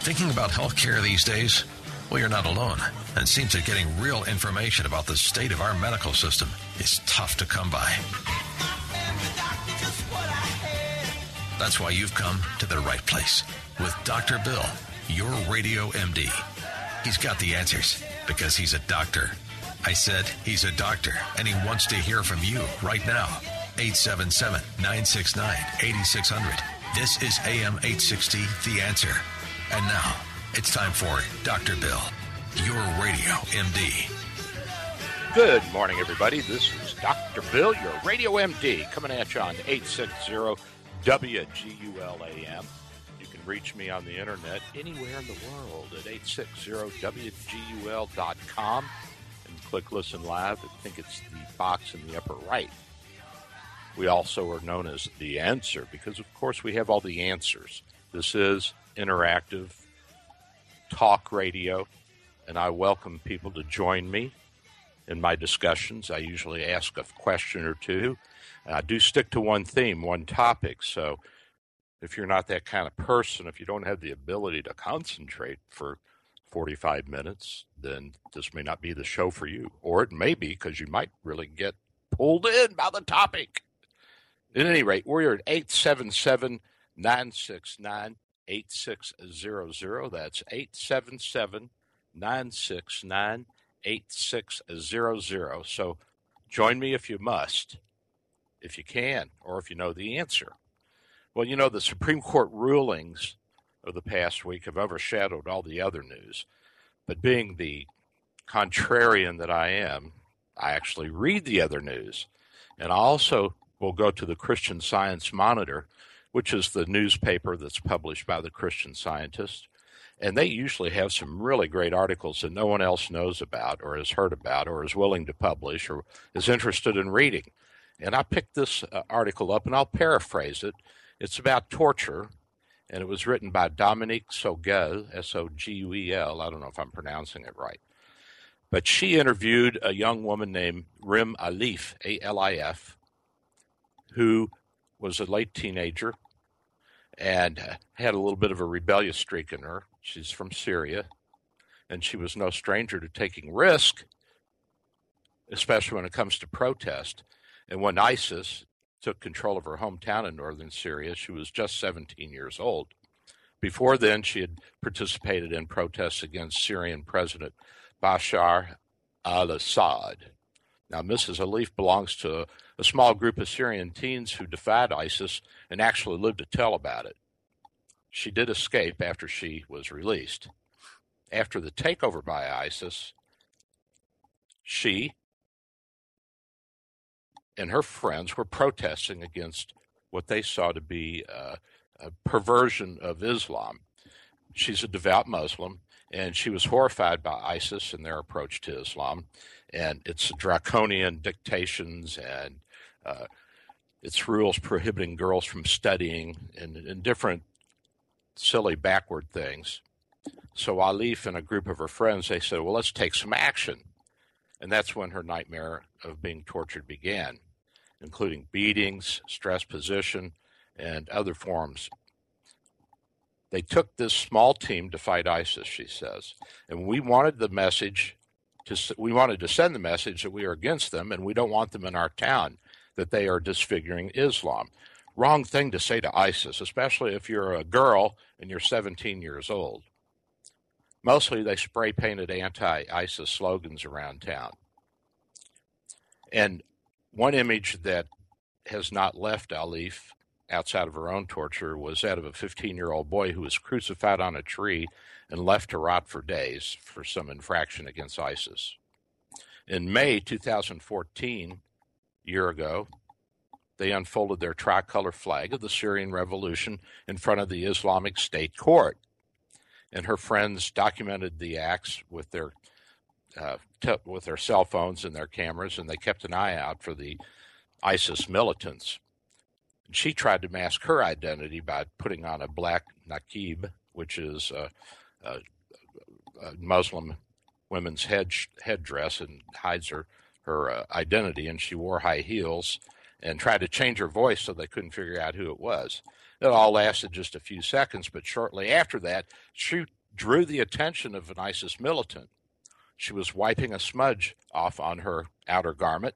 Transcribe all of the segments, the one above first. Thinking about healthcare these days? Well, you're not alone, and seems that getting real information about the state of our medical system is tough to come by. That's why you've come to the right place with Dr. Bill, your Radio MD. He's got the answers because he's a doctor. I said he's a doctor, and he wants to hear from you right now. 877-969-8600. This is AM 860, The Answer. And now, it's time for Dr. Bill, your Radio MD. Good morning, everybody. This is Dr. Bill, your Radio MD, coming at you on 860-WGUL AM. You can reach me on the internet anywhere in the world at 860-WGUL.com. And click Listen Live. I think it's the box in the upper right. We also are known as The Answer because, of course, we have all the answers. This is interactive talk radio, and I welcome people to join me in my discussions. I usually ask a question or two, and I do stick to one theme, one topic. So if you're not that kind of person, if you don't have the ability to concentrate for 45 minutes, then this may not be the show for you. Or it may be, because you might really get pulled in by the topic. At any rate, we're at 877-969-8600. That's 877-969-8600. So join me if you must, if you can, or if you know the answer. Well, you know, the Supreme Court rulings of the past week have overshadowed all the other news. But being the contrarian that I am, I actually read the other news. And I also will go to the Christian Science Monitor, which is the newspaper that's published by the Christian Scientists. And they usually have some really great articles that no one else knows about or has heard about or is willing to publish or is interested in reading. And I picked this article up, and I'll paraphrase it. It's about torture. And it was written by Dominique Soguel, S-O-G-U-E-L. I don't know if I'm pronouncing it right. But she interviewed a young woman named Rim Alif, A-L-I-F, who was a late teenager and had a little bit of a rebellious streak in her. She's from Syria, and she was no stranger to taking risk, especially when it comes to protest. And when ISIS took control of her hometown in northern Syria, she was just 17 years old. Before then, she had participated in protests against Syrian President Bashar al-Assad. Now, Mrs. Alif belongs to a small group of Syrian teens who defied ISIS and actually lived to tell about it. She did escape after she was released. After the takeover by ISIS, she and her friends were protesting against what they saw to be a perversion of Islam. She's a devout Muslim, and she was horrified by ISIS and their approach to Islam, and its draconian dictations and its rules prohibiting girls from studying and different silly backward things. So Alif and a group of her friends, they said, well, let's take some action. And that's when her nightmare of being tortured began, including beatings, stress position, and other forms. They took this small team to fight ISIS, she says, and we wanted to send the message that we are against them and we don't want them in our town, that they are disfiguring Islam. Wrong thing to say to ISIS, especially if you're a girl and you're 17 years old. Mostly they spray-painted anti-ISIS slogans around town. And one image that has not left Alif outside of her own torture was that of a 15-year-old boy who was crucified on a tree and left to rot for days for some infraction against ISIS. In May 2014, a year ago, they unfolded their tricolor flag of the Syrian revolution in front of the Islamic State court. And her friends documented the acts with their cell phones and their cameras, and they kept an eye out for the ISIS militants. And she tried to mask her identity by putting on a black niqab, which is a Muslim women's headdress and hides her identity, and she wore high heels and tried to change her voice so they couldn't figure out who it was. It all lasted just a few seconds, but shortly after that, she drew the attention of an ISIS militant. She was wiping a smudge off on her outer garment,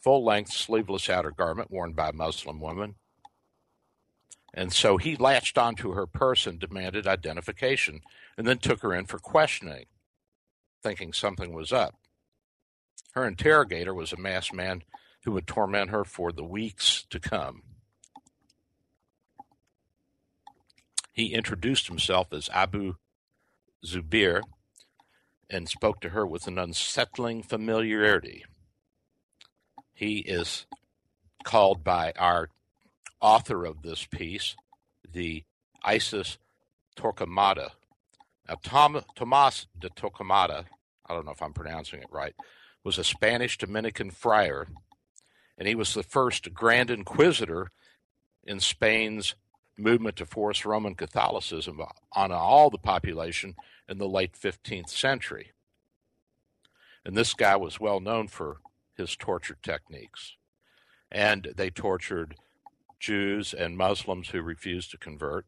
full-length sleeveless outer garment worn by Muslim women. And so he latched onto her purse and demanded identification, and then took her in for questioning, thinking something was up. Her interrogator was a masked man who would torment her for the weeks to come. He introduced himself as Abu Zubir and spoke to her with an unsettling familiarity. He is called by our author of this piece, the ISIS Torquemada. Now, Tomás de Torquemada, I don't know if I'm pronouncing it right, was a Spanish Dominican friar, and he was the first Grand Inquisitor in Spain's movement to force Roman Catholicism on all the population in the late 15th century. And this guy was well known for his torture techniques. And they tortured Jews and Muslims who refused to convert.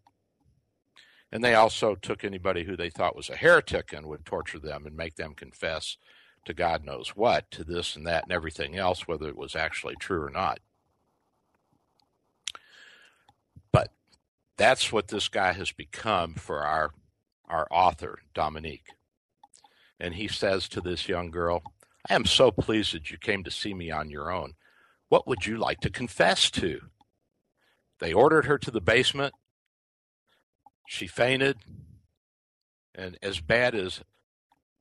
And they also took anybody who they thought was a heretic and would torture them and make them confess to God knows what, to this and that and everything else, whether it was actually true or not. But that's what this guy has become for our author, Dominique. And he says to this young girl, "I am so pleased that you came to see me on your own. What would you like to confess to?" They ordered her to the basement. She fainted. And as bad as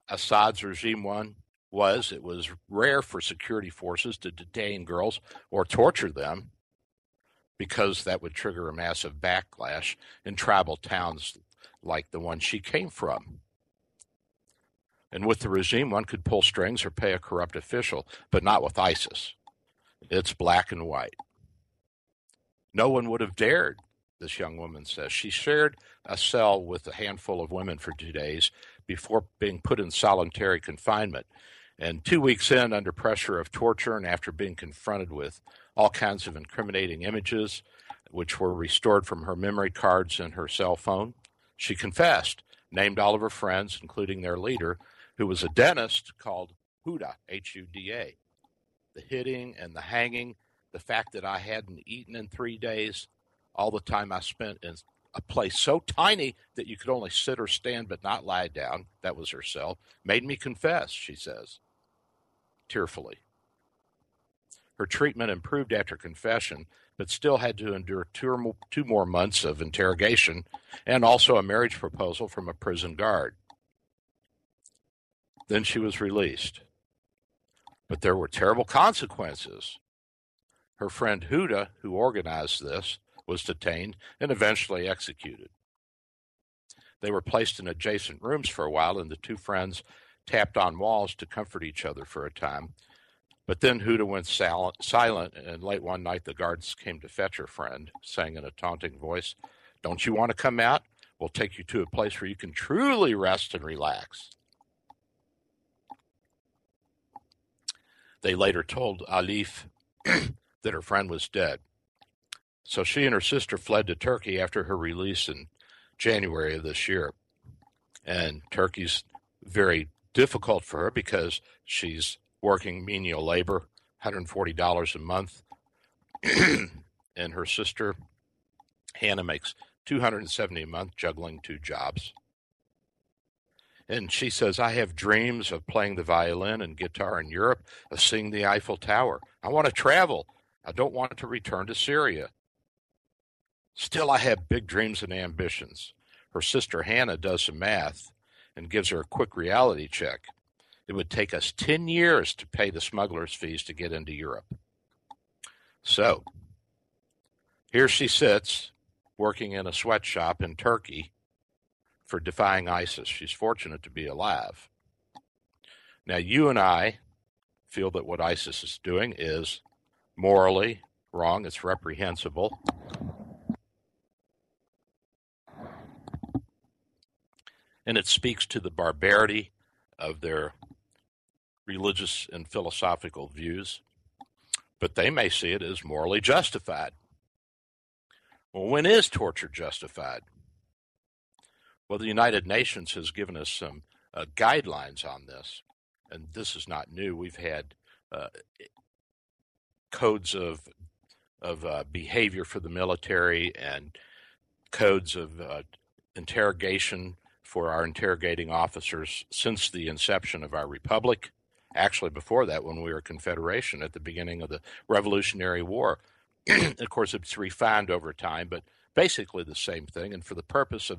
Assad's regime it was rare for security forces to detain girls or torture them, because that would trigger a massive backlash in tribal towns like the one she came from. And with the regime, one could pull strings or pay a corrupt official, but not with ISIS. It's black and white. No one would have dared, this young woman says. She shared a cell with a handful of women for 2 days before being put in solitary confinement. And 2 weeks in, under pressure of torture and after being confronted with all kinds of incriminating images, which were restored from her memory cards and her cell phone, she confessed, named all of her friends, including their leader, who was a dentist called Huda, H-U-D-A. The hitting and the hanging, the fact that I hadn't eaten in 3 days, all the time I spent in a place so tiny that you could only sit or stand but not lie down, that was her cell, made me confess, she says, tearfully. Her treatment improved after confession, but still had to endure two more months of interrogation and also a marriage proposal from a prison guard. Then she was released. But there were terrible consequences. Her friend Huda, who organized this, was detained and eventually executed. They were placed in adjacent rooms for a while, and the two friends tapped on walls to comfort each other for a time. But then Huda went silent, and late one night the guards came to fetch her friend, saying in a taunting voice, "Don't you want to come out? We'll take you to a place where you can truly rest and relax." They later told Alif that her friend was dead. So she and her sister fled to Turkey after her release in January of this year. And Turkey's very difficult for her because she's working menial labor, $140 a month. And her sister, Hannah, makes $270 a month, juggling two jobs. And she says, "I have dreams of playing the violin and guitar in Europe, of seeing the Eiffel Tower. I want to travel. I don't want to return to Syria. Still, I have big dreams and ambitions." Her sister Hannah does some math and gives her a quick reality check. It would take us 10 years to pay the smugglers' fees to get into Europe. So here she sits working in a sweatshop in Turkey for defying ISIS. She's fortunate to be alive. Now, you and I feel that what ISIS is doing is morally wrong. It's reprehensible. And it speaks to the barbarity of their religious and philosophical views, but they may see it as morally justified. Well, when is torture justified? Well, the United Nations has given us some guidelines on this, and this is not new. We've had codes of behavior for the military and codes of interrogation for our interrogating officers since the inception of our republic. Actually, before that, when we were a confederation at the beginning of the Revolutionary War. Of course, it's refined over time, but basically the same thing. And for the purpose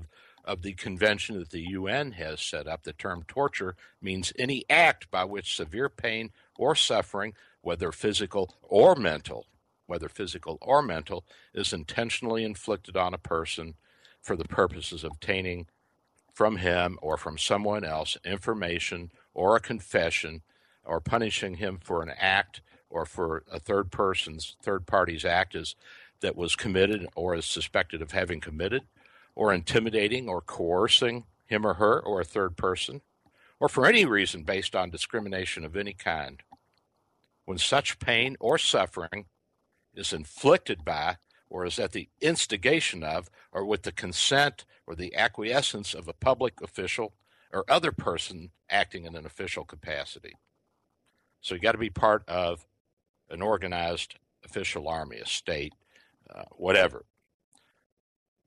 of the convention that the UN has set up, the term torture means any act by which severe pain or suffering, whether physical or mental, is intentionally inflicted on a person for the purposes of obtaining from him or from someone else information or a confession, or punishing him for an act or for a third party's act that was committed or is suspected of having committed, or intimidating or coercing him or her or a third person, or for any reason based on discrimination of any kind. When such pain or suffering is inflicted by or is at the instigation of or with the consent or the acquiescence of a public official or other person acting in an official capacity. So you got to be part of an organized official army, a state, whatever.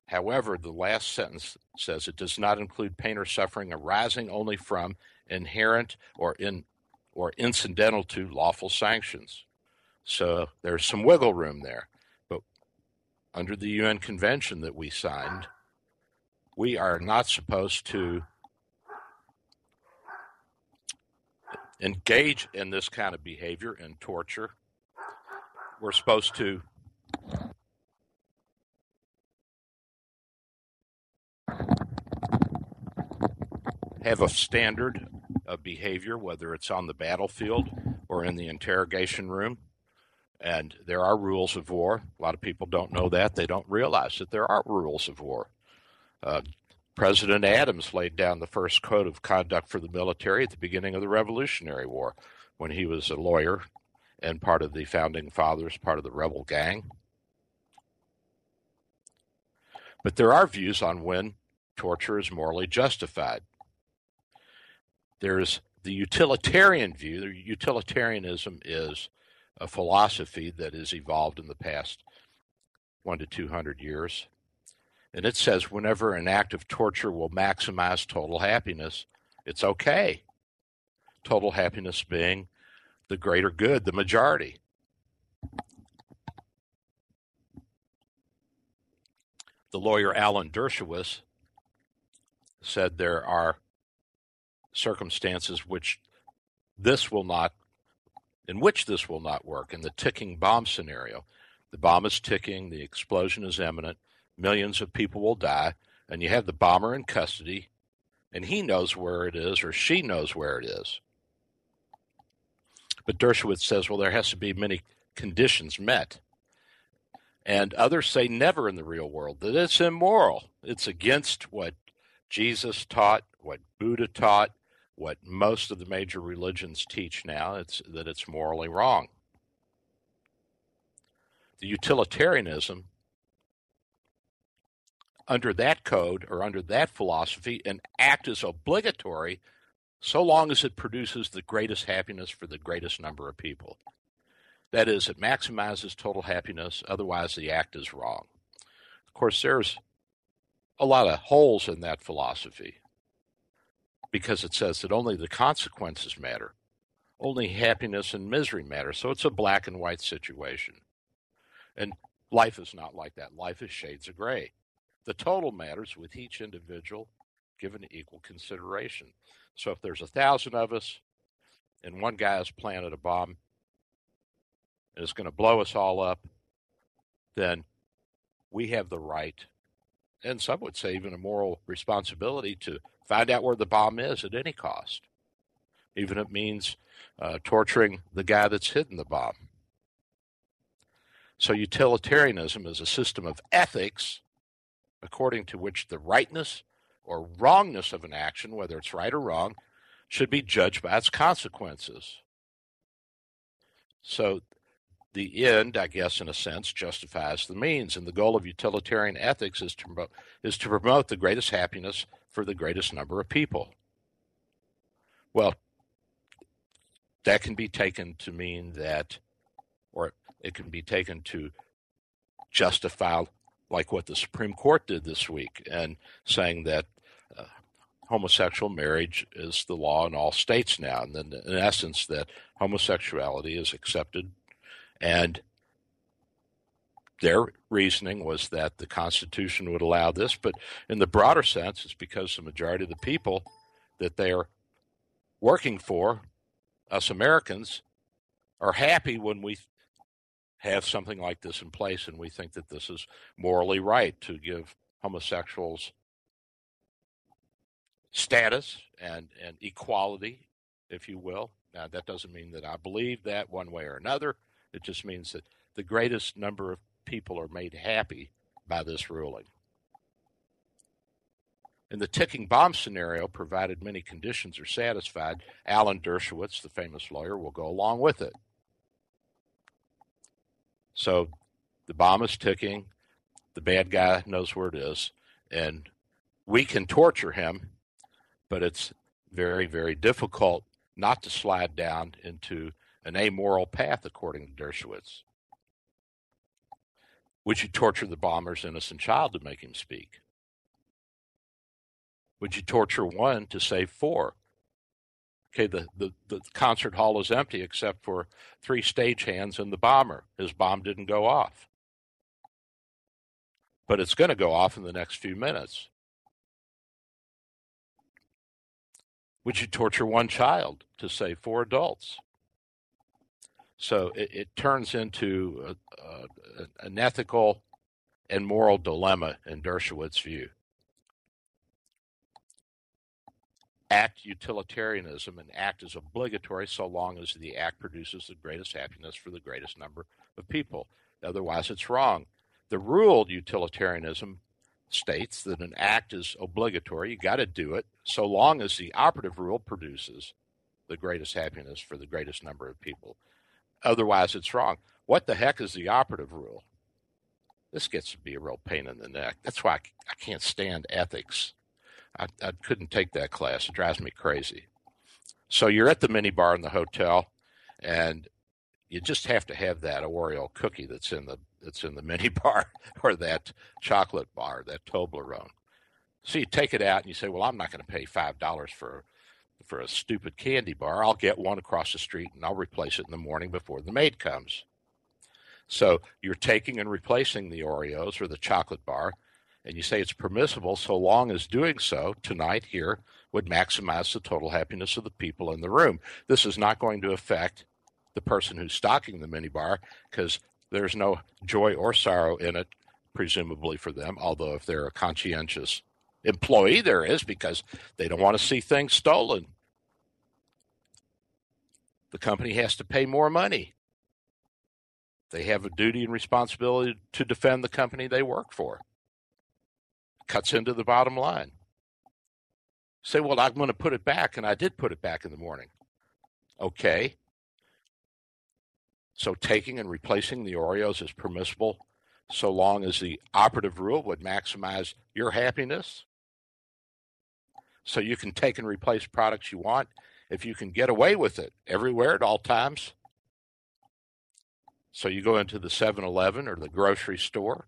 However, the last sentence says it does not include pain or suffering arising only from inherent or incidental to lawful sanctions. So there's some wiggle room there. But under the UN Convention that we signed, we are not supposed to engage in this kind of behavior and torture. We're supposed to have a standard of behavior, whether it's on the battlefield or in the interrogation room. And there are rules of war. A lot of people don't know that. They don't realize that there are rules of war. President Adams laid down the first code of conduct for the military at the beginning of the Revolutionary War when he was a lawyer and part of the founding fathers, part of the rebel gang. But there are views on when torture is morally justified. There's the utilitarian view. Utilitarianism is a philosophy that has evolved in the past 100 to 200 years. And it says whenever an act of torture will maximize total happiness, it's okay. Total happiness being the greater good, the majority. The lawyer Alan Dershowitz said there are circumstances in which this will not work. In the ticking bomb scenario, the bomb is ticking, the explosion is imminent, millions of people will die, and you have the bomber in custody, and he knows where it is, or she knows where it is. But Dershowitz says, well, there has to be many conditions met. And others say never in the real world, that it's immoral. It's against what Jesus taught, what Buddha taught, what most of the major religions teach now, that it's morally wrong. The utilitarianism under that code or under that philosophy, an act is obligatory so long as it produces the greatest happiness for the greatest number of people. That is, it maximizes total happiness, otherwise the act is wrong. Of course, there's a lot of holes in that philosophy because it says that only the consequences matter, only happiness and misery matter, so it's a black and white situation. And life is not like that. Life is shades of gray. The total matters with each individual given equal consideration. So if there's 1,000 of us and one guy has planted a bomb and it's going to blow us all up, then we have the right, and some would say even a moral responsibility, to find out where the bomb is at any cost, even if it means torturing the guy that's hidden the bomb. So utilitarianism is a system of ethics according to which the rightness or wrongness of an action, whether it's right or wrong, should be judged by its consequences. So the end, I guess, in a sense, justifies the means, and the goal of utilitarian ethics is to promote the greatest happiness for the greatest number of people. Well, that can be taken to mean that, or it can be taken to justify, like what the Supreme Court did this week, and saying that homosexual marriage is the law in all states now, and then in essence that homosexuality is accepted. And their reasoning was that the Constitution would allow this, but in the broader sense, it's because the majority of the people that they are working for, us Americans, are happy when we have something like this in place, and we think that this is morally right to give homosexuals status and equality, if you will. Now, that doesn't mean that I believe that one way or another. It just means that the greatest number of people are made happy by this ruling. In the ticking bomb scenario, provided many conditions are satisfied, Alan Dershowitz, the famous lawyer, will go along with it. So the bomb is ticking, the bad guy knows where it is, and we can torture him, but it's very, very difficult not to slide down into an amoral path, according to Dershowitz. Would you torture the bomber's innocent child to make him speak? Would you torture one to save four? Okay, the concert hall is empty except for three stagehands and the bomber. His bomb didn't go off. But it's going to go off in the next few minutes. Would you torture one child to save four adults? So it turns into an ethical and moral dilemma in Dershowitz's view. Act utilitarianism, an act is obligatory so long as the act produces the greatest happiness for the greatest number of people. Otherwise, it's wrong. The rule utilitarianism states that an act is obligatory. You got to do it so long as the operative rule produces the greatest happiness for the greatest number of people. Otherwise, it's wrong. What the heck is the operative rule? This gets to be a real pain in the neck. That's why I can't stand ethics. I couldn't take that class. It drives me crazy. So you're at the minibar in the hotel, and you just have to have that Oreo cookie that's in the minibar, or that chocolate bar, that Toblerone. So you take it out, and you say, well, I'm not going to pay $5 for a stupid candy bar. I'll get one across the street, and I'll replace it in the morning before the maid comes. So you're taking and replacing the Oreos or the chocolate bar, and you say it's permissible so long as doing so tonight here would maximize the total happiness of the people in the room. This is not going to affect the person who's stocking the minibar because there's no joy or sorrow in it, presumably for them, although if they're a conscientious employee, there is, because they don't want to see things stolen. The company has to pay more money. They have a duty and responsibility to defend the company they work for. Cuts into the bottom line. Say, well, I'm going to put it back, and I did put it back in the morning. Okay. So taking and replacing the Oreos is permissible so long as the operative rule would maximize your happiness. So you can take and replace products you want if you can get away with it everywhere at all times. So you go into the 7-Eleven or the grocery store,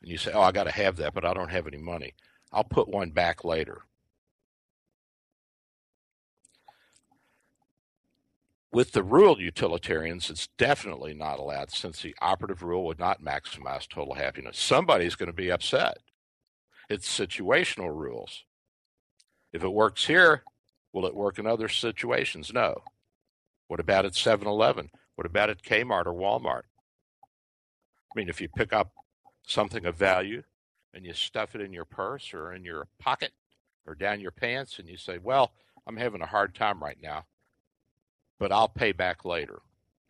and you say, oh, I got to have that, but I don't have any money. I'll put one back later. With the rule utilitarians, it's definitely not allowed since the operative rule would not maximize total happiness. Somebody's going to be upset. It's situational rules. If it works here, will it work in other situations? No. What about at 7-Eleven? What about at Kmart or Walmart? I mean, if you pick up something of value and you stuff it in your purse or in your pocket or down your pants and you say, well, I'm having a hard time right now, but I'll pay back later,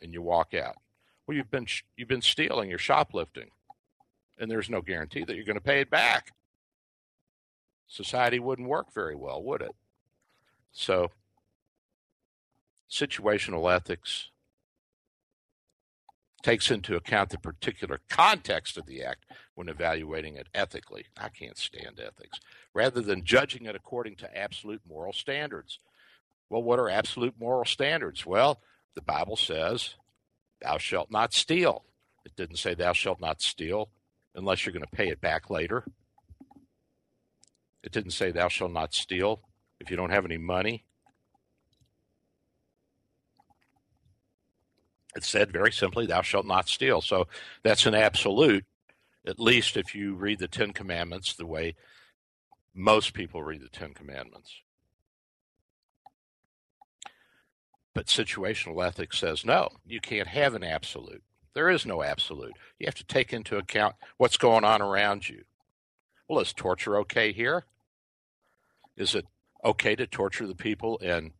and you walk out. Well, you've been stealing, you're shoplifting, and there's no guarantee that you're going to pay it back. Society wouldn't work very well, would it? So situational ethics takes into account the particular context of the act when evaluating it ethically. I can't stand ethics. Rather than judging it according to absolute moral standards. Well, what are absolute moral standards? Well, the Bible says, thou shalt not steal. It didn't say thou shalt not steal unless you're going to pay it back later. It didn't say thou shalt not steal if you don't have any money. It said very simply, thou shalt not steal. So that's an absolute, at least if you read the Ten Commandments the way most people read the Ten Commandments. But situational ethics says, no, you can't have an absolute. There is no absolute. You have to take into account what's going on around you. Well, is torture okay here? Is it okay to torture the people in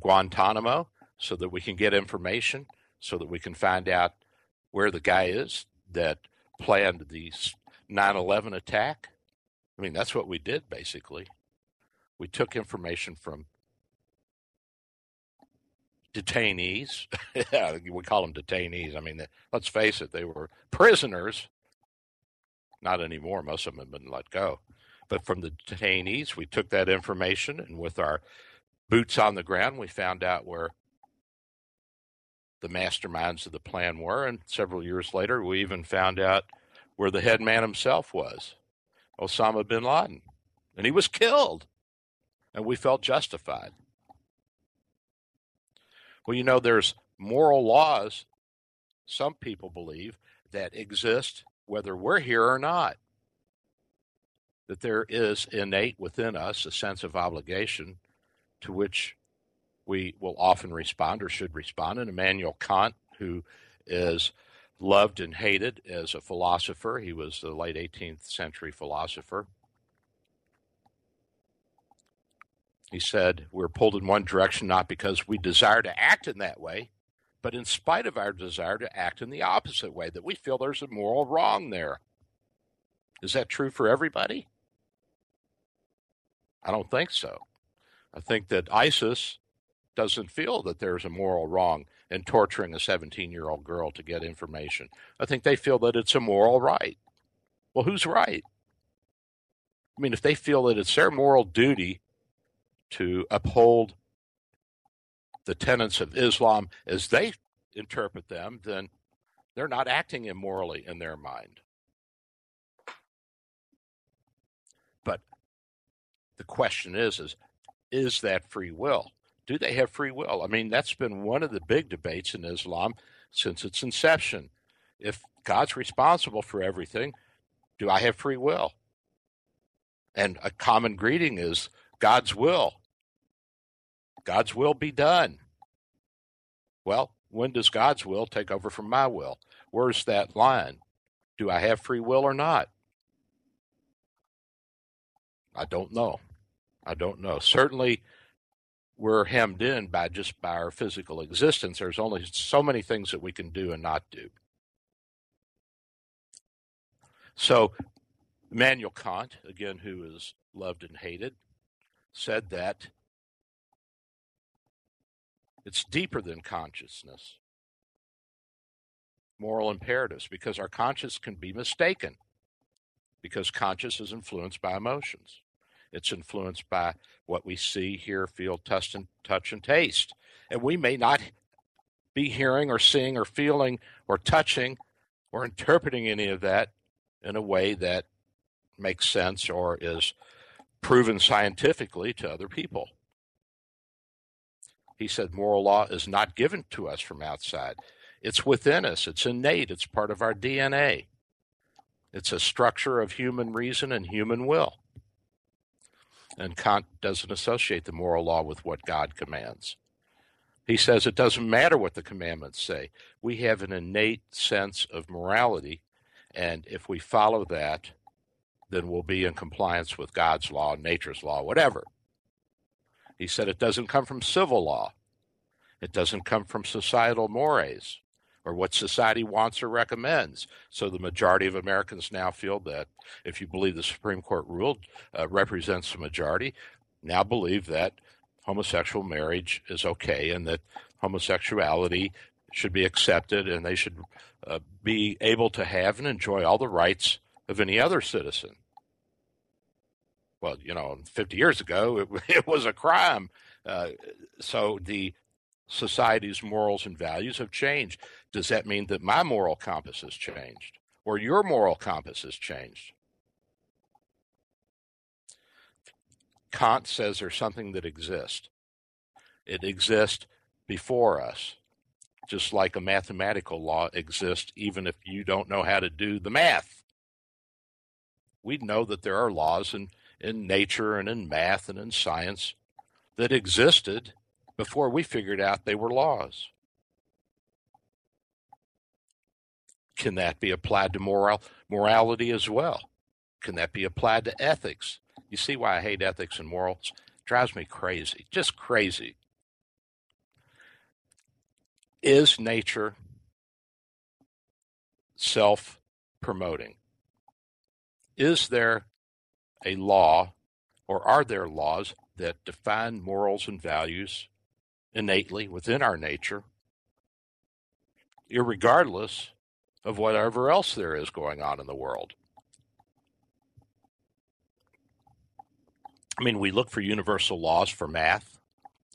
Guantanamo so that we can get information, so that we can find out where the guy is that planned the 9/11 attack? I mean, that's what we did, basically. We took information from detainees. We call them detainees. I mean, let's face it, they were prisoners. Not anymore. Most of them have been let go. But from the detainees, we took that information, and with our boots on the ground, we found out where the masterminds of the plan were, and several years later, we even found out where the head man himself was, Osama bin Laden, and he was killed, and we felt justified. Well, you know, there's moral laws, some people believe, that exist whether we're here or not, that there is innate within us a sense of obligation to which we will often respond or should respond. And Immanuel Kant, who is loved and hated as a philosopher, he was the late 18th century philosopher. He said, we're pulled in one direction not because we desire to act in that way, but in spite of our desire to act in the opposite way, that we feel there's a moral wrong there. Is that true for everybody? I don't think so. I think that ISIS doesn't feel that there's a moral wrong in torturing a 17-year-old girl to get information. I think they feel that it's a moral right. Well, who's right? I mean, if they feel that it's their moral duty to uphold the tenets of Islam as they interpret them, then they're not acting immorally in their mind. But the question is that free will? Do they have free will? I mean, that's been one of the big debates in Islam since its inception. If God's responsible for everything, do I have free will? And a common greeting is God's will. God's will be done. Well, when does God's will take over from my will? Where's that line? Do I have free will or not? I don't know. Certainly, we're hemmed in by our physical existence. There's only so many things that we can do and not do. So, Immanuel Kant, again, who is loved and hated, said that it's deeper than consciousness, moral imperatives, because our conscience can be mistaken, because conscience is influenced by emotions. It's influenced by what we see, hear, feel, touch, and taste. And we may not be hearing or seeing or feeling or touching or interpreting any of that in a way that makes sense or is proven scientifically to other people. He said moral law is not given to us from outside. It's within us. It's innate. It's part of our DNA. It's a structure of human reason and human will. And Kant doesn't associate the moral law with what God commands. He says it doesn't matter what the commandments say. We have an innate sense of morality, and if we follow that, then we'll be in compliance with God's law, nature's law, whatever. He said it doesn't come from civil law. It doesn't come from societal mores or what society wants or recommends. So the majority of Americans now feel that if you believe the Supreme Court rule represents the majority, now believe that homosexual marriage is okay and that homosexuality should be accepted and they should be able to have and enjoy all the rights of any other citizen. Well, 50 years ago, it was a crime. So the society's morals and values have changed. Does that mean that my moral compass has changed or your moral compass has changed? Kant says there's something that exists. It exists before us, just like a mathematical law exists even if you don't know how to do the math. We know that there are laws in nature and in math and in science that existed before we figured out they were laws. Can that be applied to morality as well? Can that be applied to ethics? You see why I hate ethics and morals? It drives me crazy, just crazy. Is nature self-promoting? Is there a law, or are there laws that define morals and values innately within our nature, irregardless of whatever else there is going on in the world? I mean, we look for universal laws for math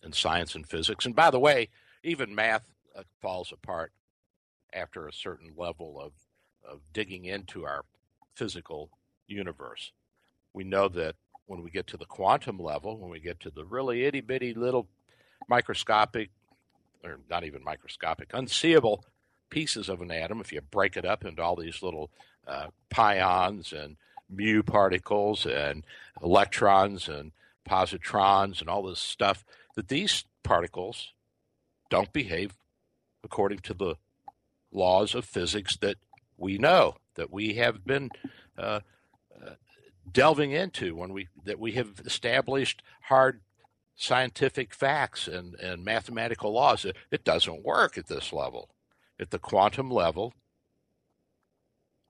and science and physics. And by the way, even math falls apart after a certain level of digging into our physical universe. We know that when we get to the quantum level, when we get to the really itty-bitty little microscopic, or not even microscopic, unseeable pieces of an atom, if you break it up into all these little pions and mu particles and electrons and positrons and all this stuff, that these particles don't behave according to the laws of physics that we know, that we have been delving into, that we have established hard scientific facts and mathematical laws. It doesn't work at this level. At the quantum level,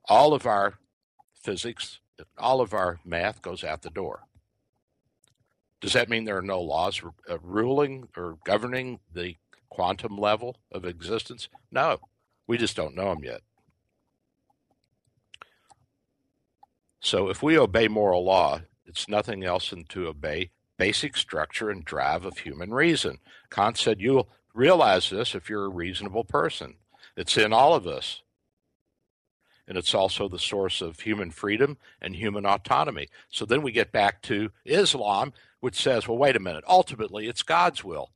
all of our physics, all of our math goes out the door. Does that mean there are no laws ruling or governing the quantum level of existence? No, we just don't know them yet. So if we obey moral law, it's nothing else than to obey basic structure and drive of human reason. Kant said you'll realize this if you're a reasonable person. It's in all of us. And it's also the source of human freedom and human autonomy. So then we get back to Islam, which says, well, wait a minute, ultimately it's God's will.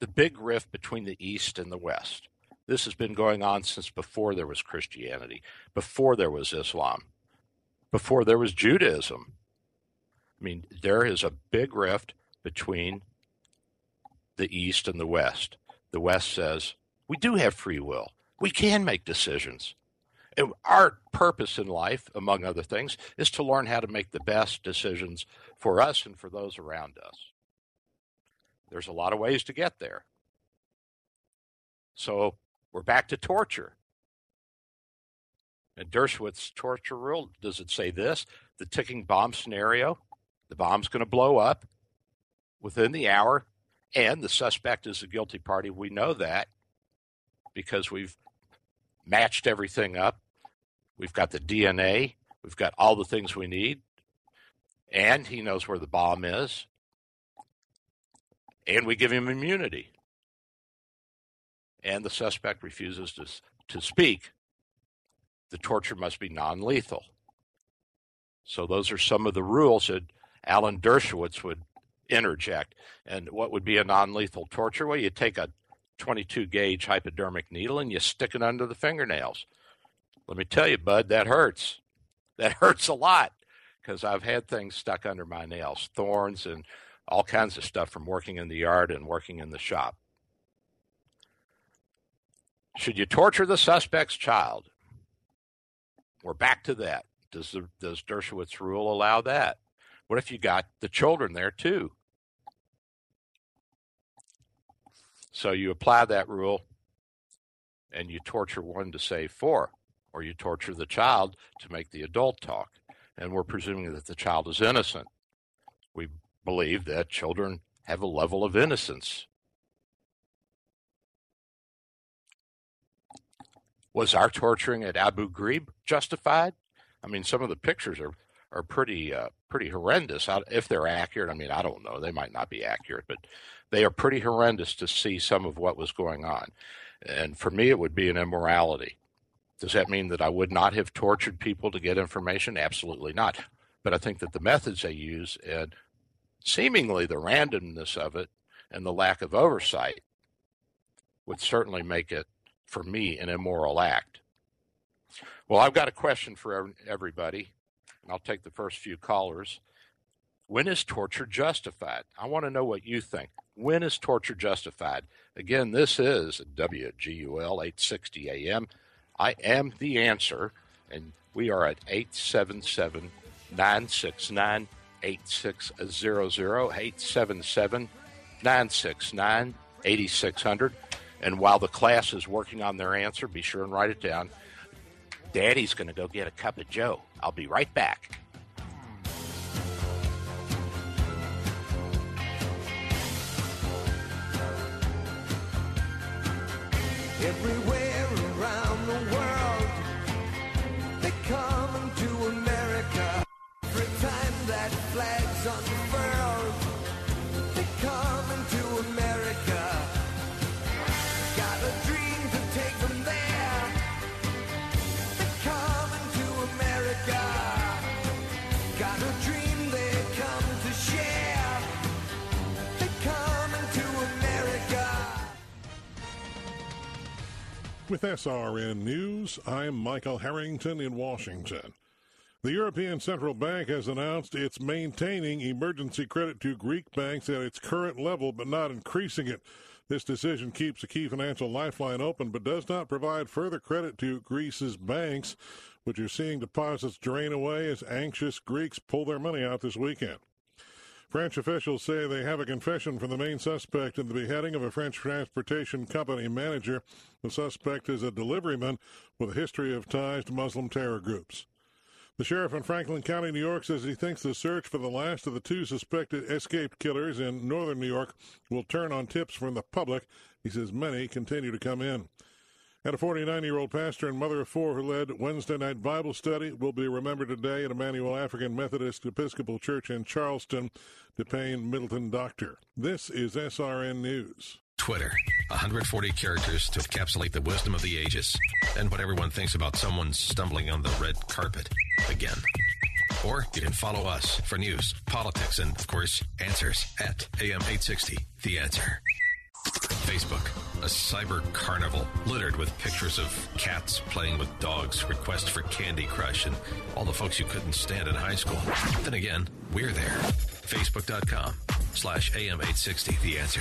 The big rift between the East and the West. This has been going on since before there was Christianity, before there was Islam, before there was Judaism. I mean, there is a big rift between the East and the West. The West says, we do have free will. We can make decisions. And our purpose in life, among other things, is to learn how to make the best decisions for us and for those around us. There's a lot of ways to get there. So we're back to torture. And Dershowitz's torture rule, does it say this? The ticking bomb scenario, the bomb's going to blow up within the hour, and the suspect is the guilty party. We know that because we've matched everything up. We've got the DNA. We've got all the things we need. And he knows where the bomb is. And we give him immunity. And the suspect refuses to speak. The torture must be non-lethal. So those are some of the rules that Alan Dershowitz would interject. And what would be a non-lethal torture? Well, you take a 22-gauge hypodermic needle and you stick it under the fingernails. Let me tell you, bud, that hurts. That hurts a lot because I've had things stuck under my nails, thorns and all kinds of stuff from working in the yard and working in the shop. Should you torture the suspect's child? We're back to that. Does Dershowitz rule allow that? What if you got the children there too? So you apply that rule and you torture one to save four, or you torture the child to make the adult talk. And we're presuming that the child is innocent. We believe that children have a level of innocence. Was our torturing at Abu Ghraib justified? I mean, some of the pictures are pretty horrendous. If they're accurate, I mean, I don't know. They might not be accurate, but they are pretty horrendous to see some of what was going on. And for me, it would be an immorality. Does that mean that I would not have tortured people to get information? Absolutely not. But I think that the methods they use and seemingly the randomness of it and the lack of oversight would certainly make it, for me, an immoral act. Well, I've got a question for everybody, and I'll take the first few callers. When is torture justified? I want to know what you think. When is torture justified? Again, this is WGUL 860 AM. I am the answer, and we are at 877-969-8600, 877-969-8600. And while the class is working on their answer, be sure and write it down. Daddy's going to go get a cup of Joe. I'll be right back. Everywhere around the world, they come to America. Every time that flag's unfurled, they come to America. Got a dream to take them there. They come to America. Got a dream they come to share. They come to America. With SRN News, I'm Michael Harrington in Washington. The European Central Bank has announced it's maintaining emergency credit to Greek banks at its current level, but not increasing it. This decision keeps a key financial lifeline open, but does not provide further credit to Greece's banks, which are seeing deposits drain away as anxious Greeks pull their money out this weekend. French officials say they have a confession from the main suspect in the beheading of a French transportation company manager. The suspect is a deliveryman with a history of ties to Muslim terror groups. The sheriff in Franklin County, New York, says he thinks the search for the last of the two suspected escaped killers in northern New York will turn on tips from the public. He says many continue to come in. And a 49-year-old pastor and mother of four who led Wednesday night Bible study will be remembered today at Emmanuel African Methodist Episcopal Church in Charleston, DePayne Middleton Doctor. This is SRN News. Twitter, 140 characters to encapsulate the wisdom of the ages and what everyone thinks about someone stumbling on the red carpet again. Or you can follow us for news, politics, and, of course, answers at AM860, The Answer. Facebook, a cyber carnival littered with pictures of cats playing with dogs, requests for Candy Crush, and all the folks you couldn't stand in high school. Then again, we're there. Facebook.com/AM860, The Answer.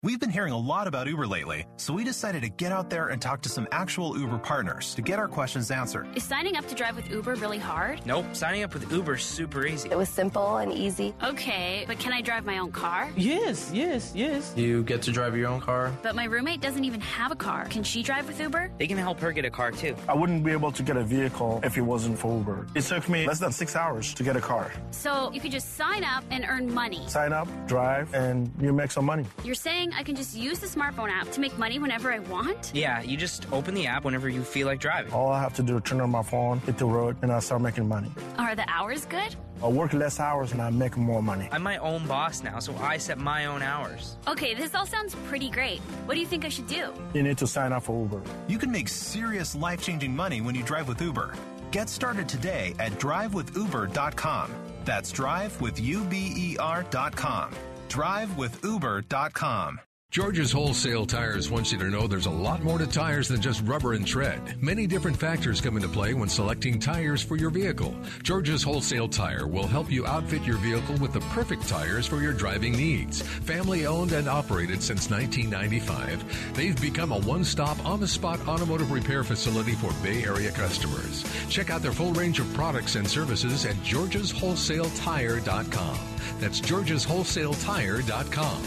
We've been hearing a lot about Uber lately, so we decided to get out there and talk to some actual Uber partners to get our questions answered. Is signing up to drive with Uber really hard? Nope. Signing up with Uber's super easy. It was simple and easy. Okay, but can I drive my own car? Yes. You get to drive your own car? But my roommate doesn't even have a car. Can she drive with Uber? They can help her get a car, too. I wouldn't be able to get a vehicle if it wasn't for Uber. It took me less than 6 hours to get a car. So you could just sign up and earn money. Sign up, drive, and you make some money. You're saying I can just use the smartphone app to make money whenever I want? Yeah, you just open the app whenever you feel like driving. All I have to do is turn on my phone, hit the road, and I start making money. Are the hours good? I work less hours and I make more money. I'm my own boss now, so I set my own hours. Okay, this all sounds pretty great. What do you think I should do? You need to sign up for Uber. You can make serious life-changing money when you drive with Uber. Get started today at drivewithuber.com. That's drivewithuber.com. drivewithuber.com. George's Wholesale Tires wants you to know there's a lot more to tires than just rubber and tread. Many different factors come into play when selecting tires for your vehicle. George's Wholesale Tire will help you outfit your vehicle with the perfect tires for your driving needs. Family owned and operated since 1995, they've become a one-stop, on-the-spot automotive repair facility for Bay Area customers. Check out their full range of products and services at georgeswholesaletire.com. That's georgeswholesaletire.com.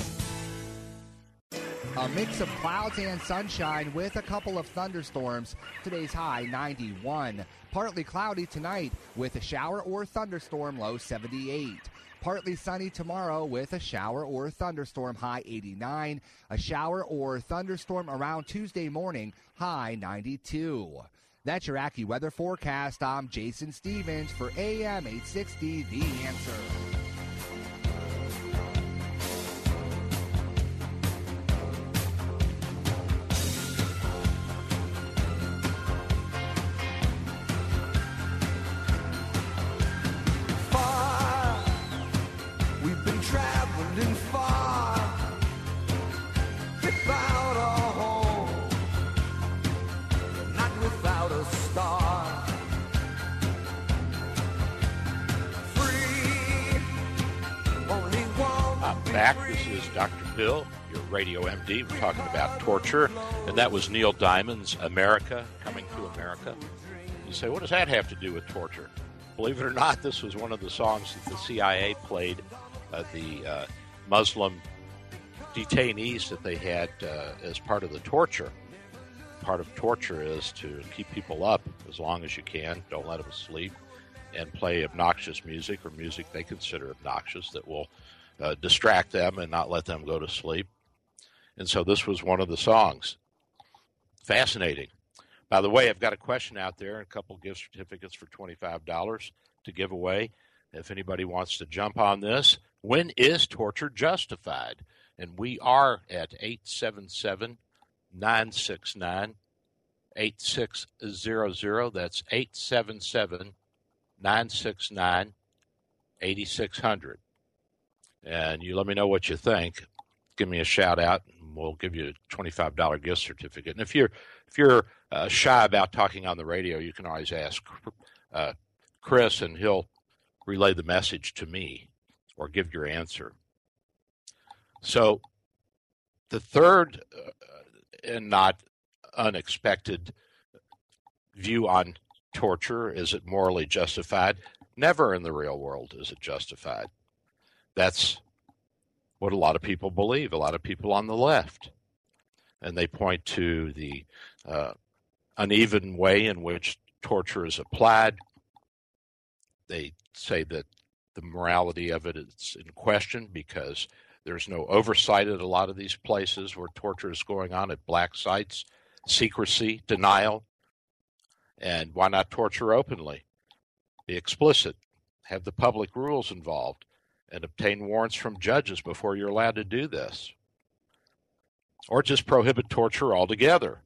A mix of clouds and sunshine with a couple of thunderstorms. Today's high 91. Partly cloudy tonight with a shower or thunderstorm, low 78. Partly sunny tomorrow with a shower or thunderstorm, high 89. A shower or thunderstorm around Tuesday morning, high 92. That's your AccuWeather forecast. I'm Jason Stevens for AM 860, The Answer. Dr. Bill, your Radio MD. We're talking about torture, and that was Neil Diamond's America, Coming to America. You say, what does that have to do with torture? Believe it or not, this was one of the songs that the CIA played the Muslim detainees that they had as part of the torture. Part of torture is to keep people up as long as you can, don't let them sleep, and play obnoxious music or music they consider obnoxious that will distract them and not let them go to sleep. And so this was one of the songs. Fascinating. By the way, I've got a question out there, a couple gift certificates for $25 to give away. If anybody wants to jump on this, when is torture justified? And we are at 877-969-8600. That's 877-969-8600. And you let me know what you think. Give me a shout out, and we'll give you a $25 gift certificate. And if you're shy about talking on the radio, you can always ask Chris, and he'll relay the message to me or give your answer. So the third and not unexpected view on torture, is it morally justified? Never in the real world is it justified. That's what a lot of people believe, a lot of people on the left. And they point to the uneven way in which torture is applied. They say that the morality of it is in question because there's no oversight at a lot of these places where torture is going on at black sites, secrecy, denial. And why not torture openly? Be explicit. Have the public rules involved. And obtain warrants from judges before you're allowed to do this. Or just prohibit torture altogether,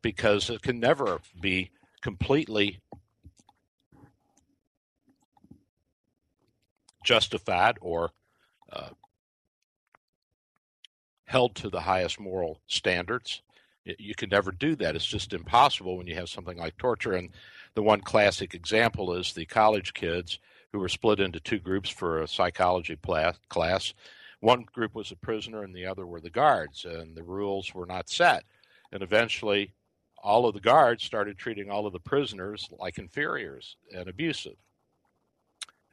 because it can never be completely justified or held to the highest moral standards. You can never do that. It's just impossible when you have something like torture. And the one classic example is the college kids who were split into two groups for a psychology class. One group was a prisoner and the other were the guards, and the rules were not set. And eventually, all of the guards started treating all of the prisoners like inferiors and abusive.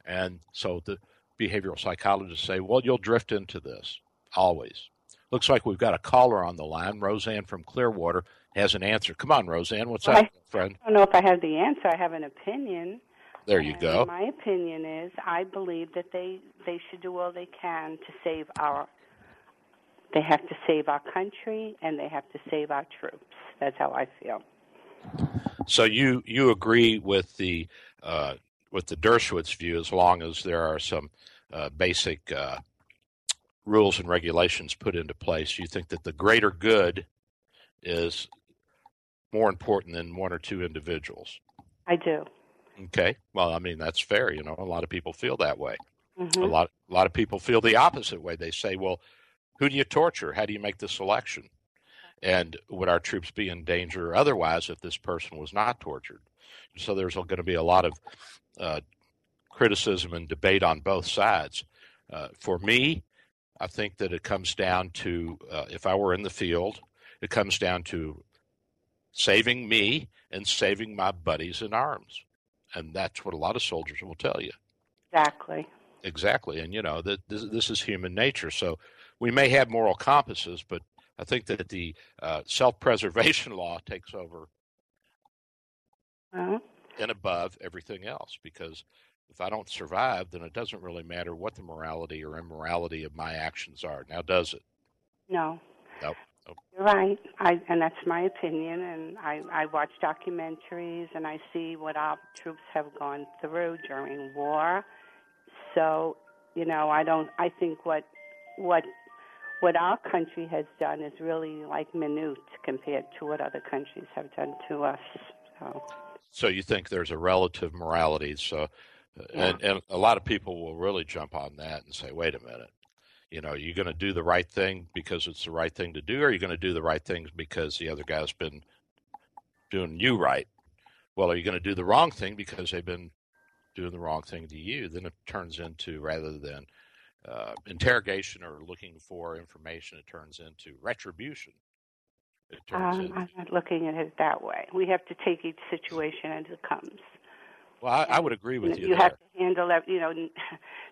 And so the behavioral psychologists say, well, you'll drift into this, always. Looks like we've got a caller on the line. Roseanne from Clearwater has an answer. Come on, Roseanne, what's up, friend? I don't know if I have the answer. I have an opinion. There you go. My opinion is I believe that they should do all they can to save they have to save our country, and they have to save our troops. That's how I feel. So you agree with the Dershowitz view, as long as there are some basic rules and regulations put into place. You think that the greater good is more important than one or two individuals. I do. Okay. Well, I mean, that's fair. You know, a lot of people feel that way. Mm-hmm. A lot of people feel the opposite way. They say, well, Who do you torture? How do you make the selection? And would our troops be in danger otherwise if this person was not tortured? So there's going to be a lot of criticism and debate on both sides. For me, I think that it comes down to, if I were in the field, it comes down to saving me and saving my buddies in arms. And that's what a lot of soldiers will tell you. Exactly. And, you know, this is human nature. So we may have moral compasses, but I think that the self-preservation law takes over and above everything else, because if I don't survive, then it doesn't really matter what the morality or immorality of my actions are. Now, does it? No. You're right, and that's my opinion, and I watch documentaries, and I see what our troops have gone through during war. So, you know, I think what our country has done is really like minute compared to what other countries have done to us. So you think there's a relative morality, and a lot of people will really jump on that and say, wait a minute. You know, you're going to do the right thing because it's the right thing to do, or are you going to do the right things because the other guy's been doing you right? Well, are you going to do the wrong thing because they've been doing the wrong thing to you? Then it turns into, rather than interrogation or looking for information, it turns into retribution. It turns into... I'm not looking at it that way. We have to take each situation as it comes. Well, I would agree with you. You have to handle,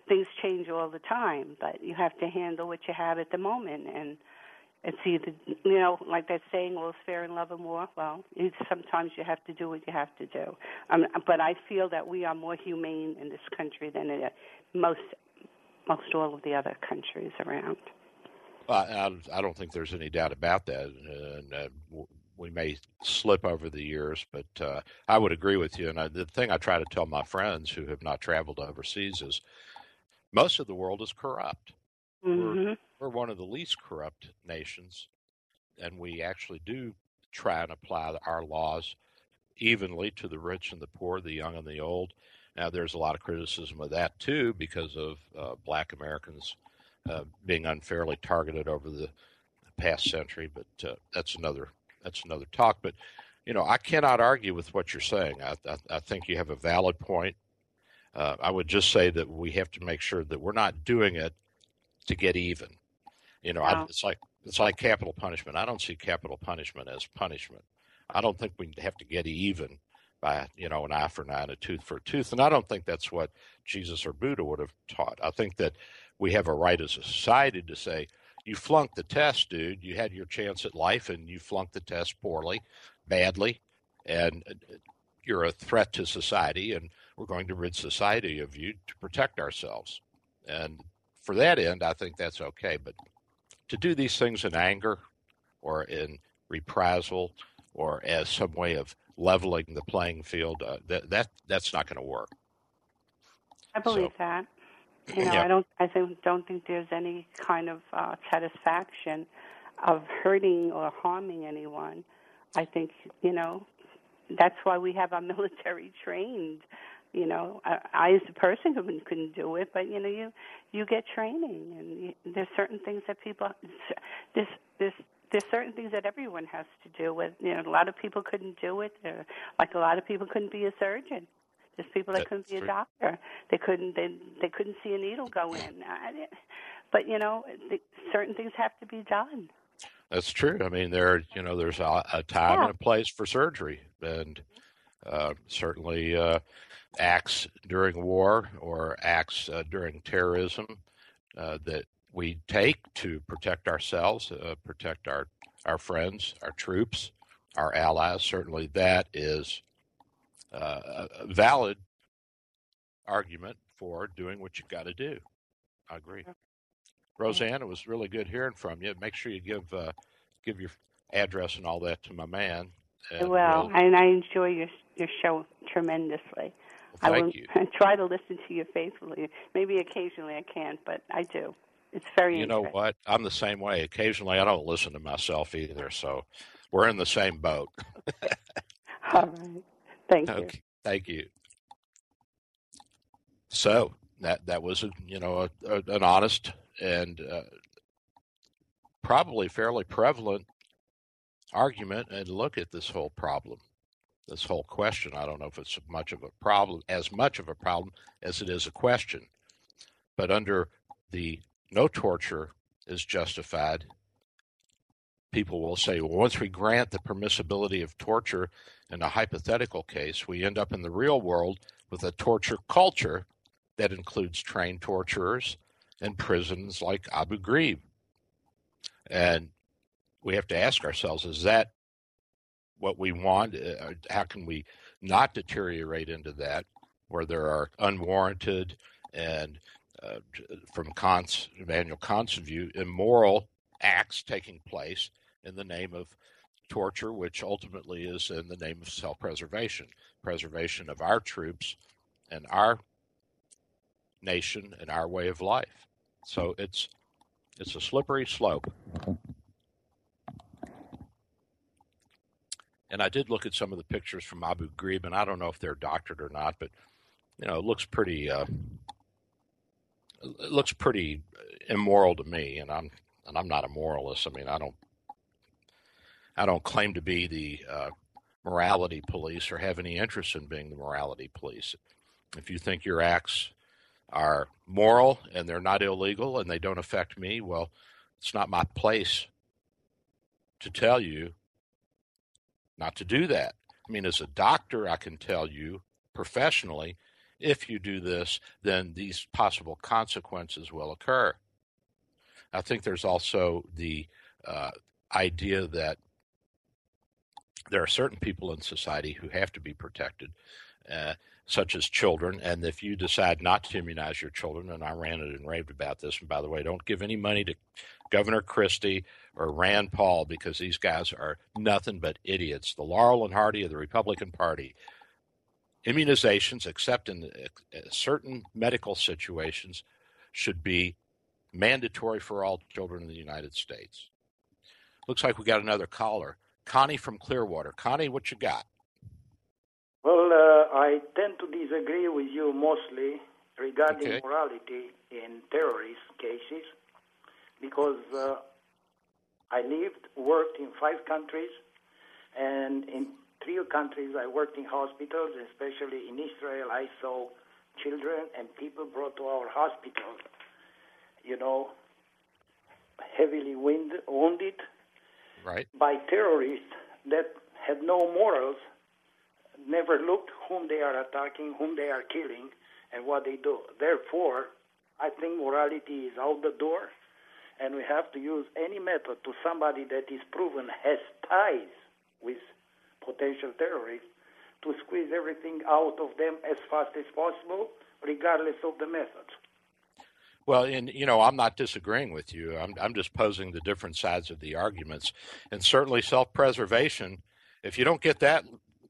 things change all the time, but you have to handle what you have at the moment. And it's either, like that saying, all's fair in love and war. Well, sometimes you have to do what you have to do. But I feel that we are more humane in this country than in most all of the other countries around. I don't think there's any doubt about that. We may slip over the years, but I would agree with you. And the thing I try to tell my friends who have not traveled overseas is most of the world is corrupt. Mm-hmm. We're one of the least corrupt nations, and we actually do try and apply our laws evenly to the rich and the poor, the young and the old. Now, there's a lot of criticism of that, too, because of black Americans being unfairly targeted over the past century, but that's another talk. But, I cannot argue with what you're saying. I think you have a valid point. I would just say that we have to make sure that we're not doing it to get even. It's like capital punishment. I don't see capital punishment as punishment. I don't think we have to get even by, an eye for an eye and a tooth for a tooth. And I don't think that's what Jesus or Buddha would have taught. I think that we have a right as a society to say, you flunked the test, dude. You had your chance at life, and you flunked the test poorly, badly, and you're a threat to society, and we're going to rid society of you to protect ourselves. And for that end, I think that's okay. But to do these things in anger or in reprisal or as some way of leveling the playing field, that's not going to work. I believe that. Yeah. I don't think there's any kind of satisfaction of hurting or harming anyone. I think, that's why we have our military trained. I as a person couldn't do it, but, you get training. And there's certain things that everyone has to do with. A lot of people couldn't do it. Like a lot of people couldn't be a surgeon. There's people that couldn't be a doctor. They couldn't see a needle go in. But certain things have to be done. That's true. I mean, there's a time and a place for surgery, and certainly acts during war or acts during terrorism that we take to protect ourselves, protect our friends, our troops, our allies. Certainly, that is. A valid argument for doing what you got to do. I agree. Roseanne, it was really good hearing from you. Make sure you give your address and all that to my man. Well, and I enjoy your show tremendously. Well, thank you. I try to listen to you faithfully. Maybe occasionally I can't, but I do. It's very interesting. You know what? I'm the same way. Occasionally I don't listen to myself either, so we're in the same boat. All right. Thank you. Okay, thank you. So that was an honest and probably fairly prevalent argument and look at this whole problem, this whole question. I don't know if it's much of a problem, as much of a problem as it is a question, but under the no torture is justified, people will say, well, once we grant the permissibility of torture in a hypothetical case, we end up in the real world with a torture culture that includes trained torturers and prisons like Abu Ghraib. And we have to ask ourselves, is that what we want? How can we not deteriorate into that, where there are unwarranted and, from Kant's, Immanuel Kant's view, immoral acts taking place in the name of torture, which ultimately is in the name of self-preservation, preservation of our troops and our nation and our way of life. So it's a slippery slope. And I did look at some of the pictures from Abu Ghraib, and I don't know if they're doctored or not, but you know, it looks pretty immoral to me, and I'm not a moralist. I mean, I don't claim to be the morality police or have any interest in being the morality police. If you think your acts are moral and they're not illegal and they don't affect me, well, it's not my place to tell you not to do that. I mean, as a doctor, I can tell you professionally, if you do this, then these possible consequences will occur. I think there's also the idea that there are certain people in society who have to be protected, such as children. And if you decide not to immunize your children, and I ranted and raved about this, and by the way, don't give any money to Governor Christie or Rand Paul, because these guys are nothing but idiots. The Laurel and Hardy of the Republican Party. Immunizations, except in certain medical situations, should be mandatory for all children in the United States. Looks like we got another caller. Connie from Clearwater. Connie, what you got? Well, I tend to disagree with you mostly regarding morality in terrorist cases, because I lived, worked in 5 countries, and in 3 countries I worked in hospitals, especially in Israel. I saw children and people brought to our hospitals, you know, heavily wounded by terrorists that had no morals, never looked whom they are attacking, whom they are killing, and what they do. Therefore, I think morality is out the door, and we have to use any method to somebody that is proven has ties with potential terrorists to squeeze everything out of them as fast as possible, regardless of the methods. Well, and you know, I'm not disagreeing with you. I'm just posing the different sides of the arguments. And certainly self-preservation, if you don't get that,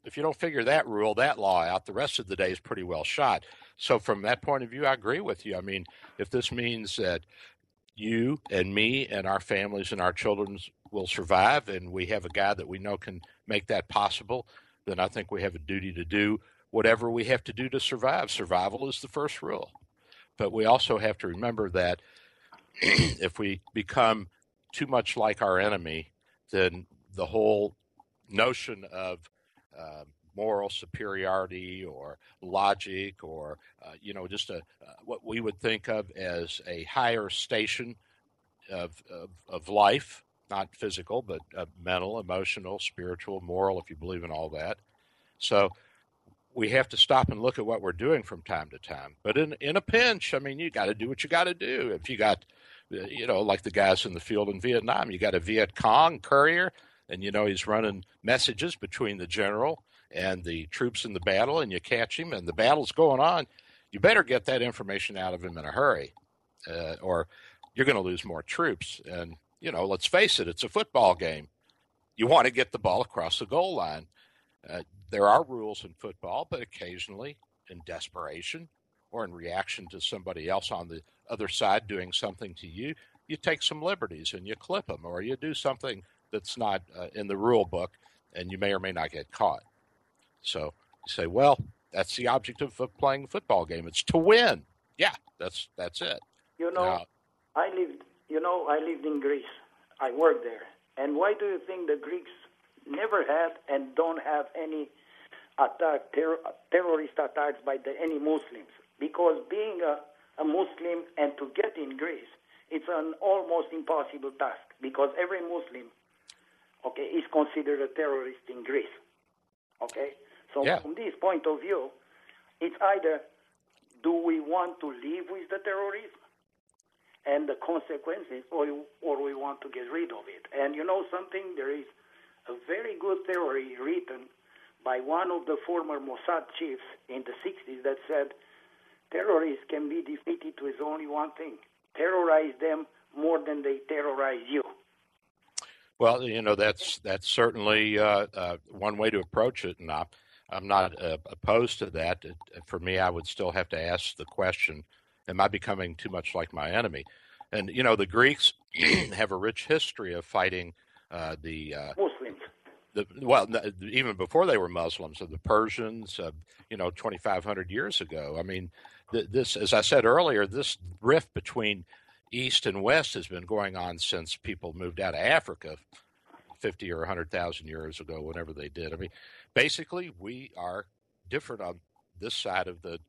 if you don't figure that rule, that law out, the rest of the day is pretty well shot. So from that point of view, I agree with you. I mean, if this means that you and me and our families and our children will survive, and we have a guy that we know can make that possible, then I think we have a duty to do whatever we have to do to survive. Survival is the first rule. But we also have to remember that if we become too much like our enemy, then the whole notion of moral superiority or logic or, you know, just what we would think of as a higher station of life, not physical, but mental, emotional, spiritual, moral, if you believe in all that. So we have to stop and look at what we're doing from time to time. But in a pinch, I mean, you got to do what you got to do. If you got, you know, like the guys in the field in Vietnam, you got a Viet Cong courier, and, you know, he's running messages between the general and the troops in the battle, and you catch him, and the battle's going on. You better get that information out of him in a hurry, or you're going to lose more troops. And, you know, let's face it, it's a football game. You want to get the ball across the goal line. There are rules in football, but occasionally in desperation or in reaction to somebody else on the other side doing something to you, you take some liberties and you clip them, or you do something that's not in the rule book, and you may or may not get caught. So you say, well, that's the object of playing a football game. It's to win. Yeah, that's it. You know, I lived in Greece. I worked there. And why do you think the Greeks never had and don't have any attack, terrorist attacks by any Muslims? Because being a Muslim and to get in Greece, it's an almost impossible task, because every Muslim, okay, is considered a terrorist in Greece. Okay? So from this point of view, it's either do we want to live with the terrorism and the consequences, or we want to get rid of it. And you know something? There is a very good theory written by one of the former Mossad chiefs in the 60s that said terrorists can be defeated with only one thing: terrorize them more than they terrorize you. Well, you know, that's certainly one way to approach it, and I'm not opposed to that. For me, I would still have to ask the question, am I becoming too much like my enemy? And, you know, the Greeks have a rich history of fighting Muslims. Even before they were Muslims, of the Persians, 2,500 years ago. I mean, this, as I said earlier, this rift between East and West has been going on since people moved out of Africa 50 or 100,000 years ago, whenever they did. I mean, basically, we are different on this side of the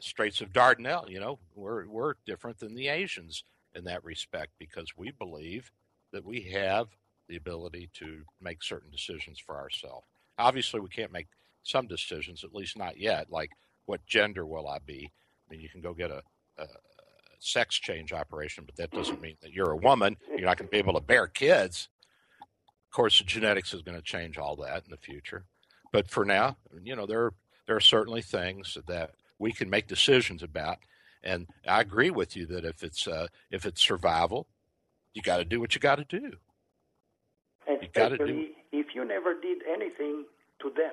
Straits of Dardanelles. You know, we're different than the Asians in that respect, because we believe that we have the ability to make certain decisions for ourselves. Obviously, we can't make some decisions, at least not yet, like what gender will I be? I mean, you can go get a sex change operation, but that doesn't mean that you're a woman. You're not going to be able to bear kids. Of course, the genetics is going to change all that in the future. But for now, you know, there are certainly things that we can make decisions about. And I agree with you that if it's survival, you got to do what you got to do. Especially if you never did anything to them.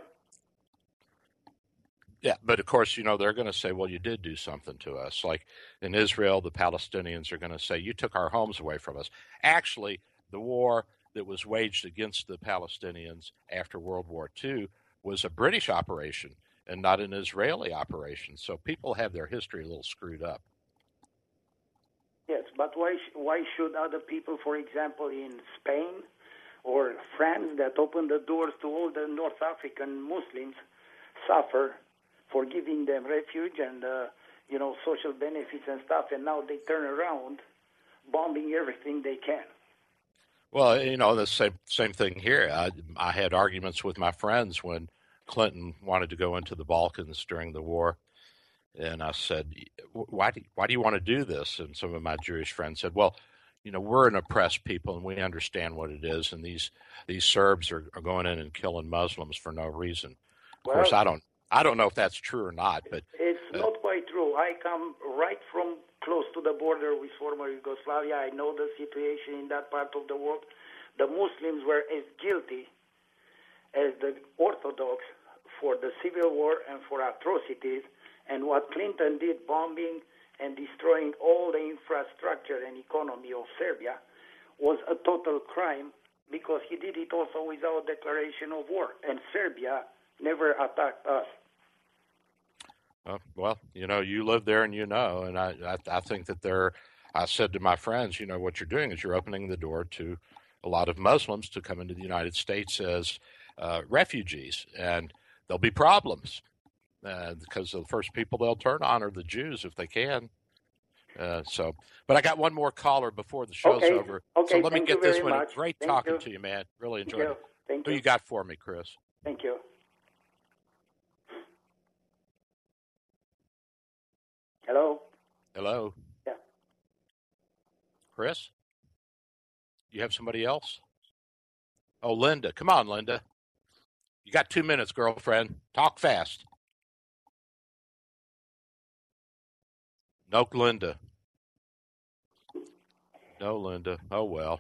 Yeah, but of course, you know, they're going to say, well, you did do something to us. Like in Israel, the Palestinians are going to say, you took our homes away from us. Actually, the war that was waged against the Palestinians after World War II was a British operation and not an Israeli operation. So people have their history a little screwed up. Yes, but why should other people, for example, in Spain or France, that opened the doors to all the North African Muslims, suffer for giving them refuge and, social benefits and stuff, and now they turn around bombing everything they can? Well, you know, the same thing here. I had arguments with my friends when Clinton wanted to go into the Balkans during the war, and I said, why do you want to do this? And some of my Jewish friends said, well, you know, we're an oppressed people and we understand what it is, and these Serbs are going in and killing Muslims for no reason. Of course, I don't know if that's true or not, but it's not quite true. I come right from close to the border with former Yugoslavia. I know the situation in that part of the world. The Muslims were as guilty as the Orthodox for the civil war and for atrocities, and what Clinton did, bombing and destroying all the infrastructure and economy of Serbia, was a total crime, because he did it also without declaration of war, and Serbia never attacked us. Well, you know, you live there and you know, and I think that I said to my friends, you know, what you're doing is you're opening the door to a lot of Muslims to come into the United States as refugees, and there'll be problems because the first people they'll turn on are the Jews if they can. But I got one more caller before the show's over. Okay, so let me get this one. Much. Great thank talking you. To you, man. Really enjoyed it. Thank you. Who you got for me, Chris? Thank you. Hello. Yeah. Chris? You have somebody else? Oh, Linda. Come on, Linda. You got 2 minutes, girlfriend. Talk fast. No, Linda. No, Linda. Oh, well.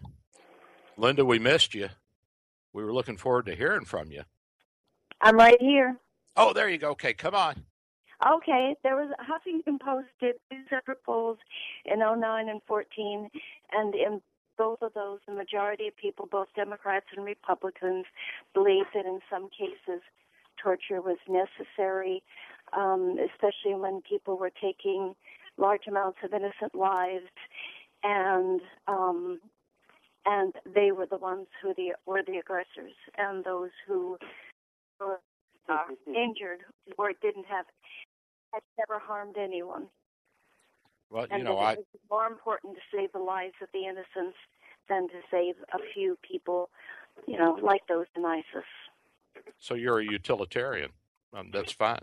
Linda, we missed you. We were looking forward to hearing from you. I'm right here. Oh, there you go. Okay, come on. Okay, there was Huffington Post did two separate polls in 09 and 14, and in both of those, the majority of people, both Democrats and Republicans, believed that in some cases torture was necessary, especially when people were taking large amounts of innocent lives, and and they were the ones who were the aggressors, and those who were injured or had never harmed anyone. Well, and it was more important to save the lives of the innocents than to save a few people, like those in ISIS. So you're a utilitarian. That's fine.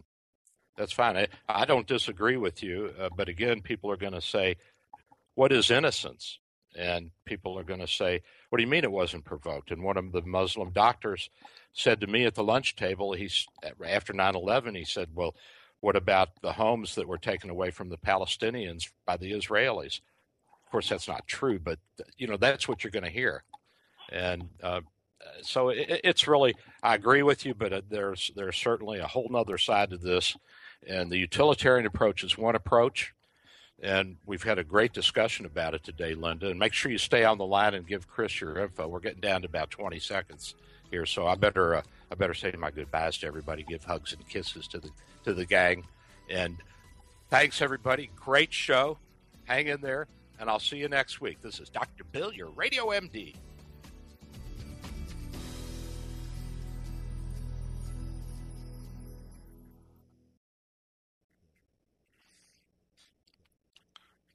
That's fine. I don't disagree with you, but again, people are going to say, what is innocence? And people are going to say, what do you mean it wasn't provoked? And one of the Muslim doctors said to me at the lunch table, after 9/11, he said, well, what about the homes that were taken away from the Palestinians by the Israelis? Of course, that's not true, but, that's what you're going to hear. And so it's really, I agree with you, but there's certainly a whole other side to this. And the utilitarian approach is one approach. And we've had a great discussion about it today, Linda. And make sure you stay on the line and give Chris your info. We're getting down to about 20 seconds here, so I better say my goodbyes to everybody. Give hugs and kisses to the gang. And thanks, everybody. Great show. Hang in there, and I'll see you next week. This is Dr. Bill, your Radio MD.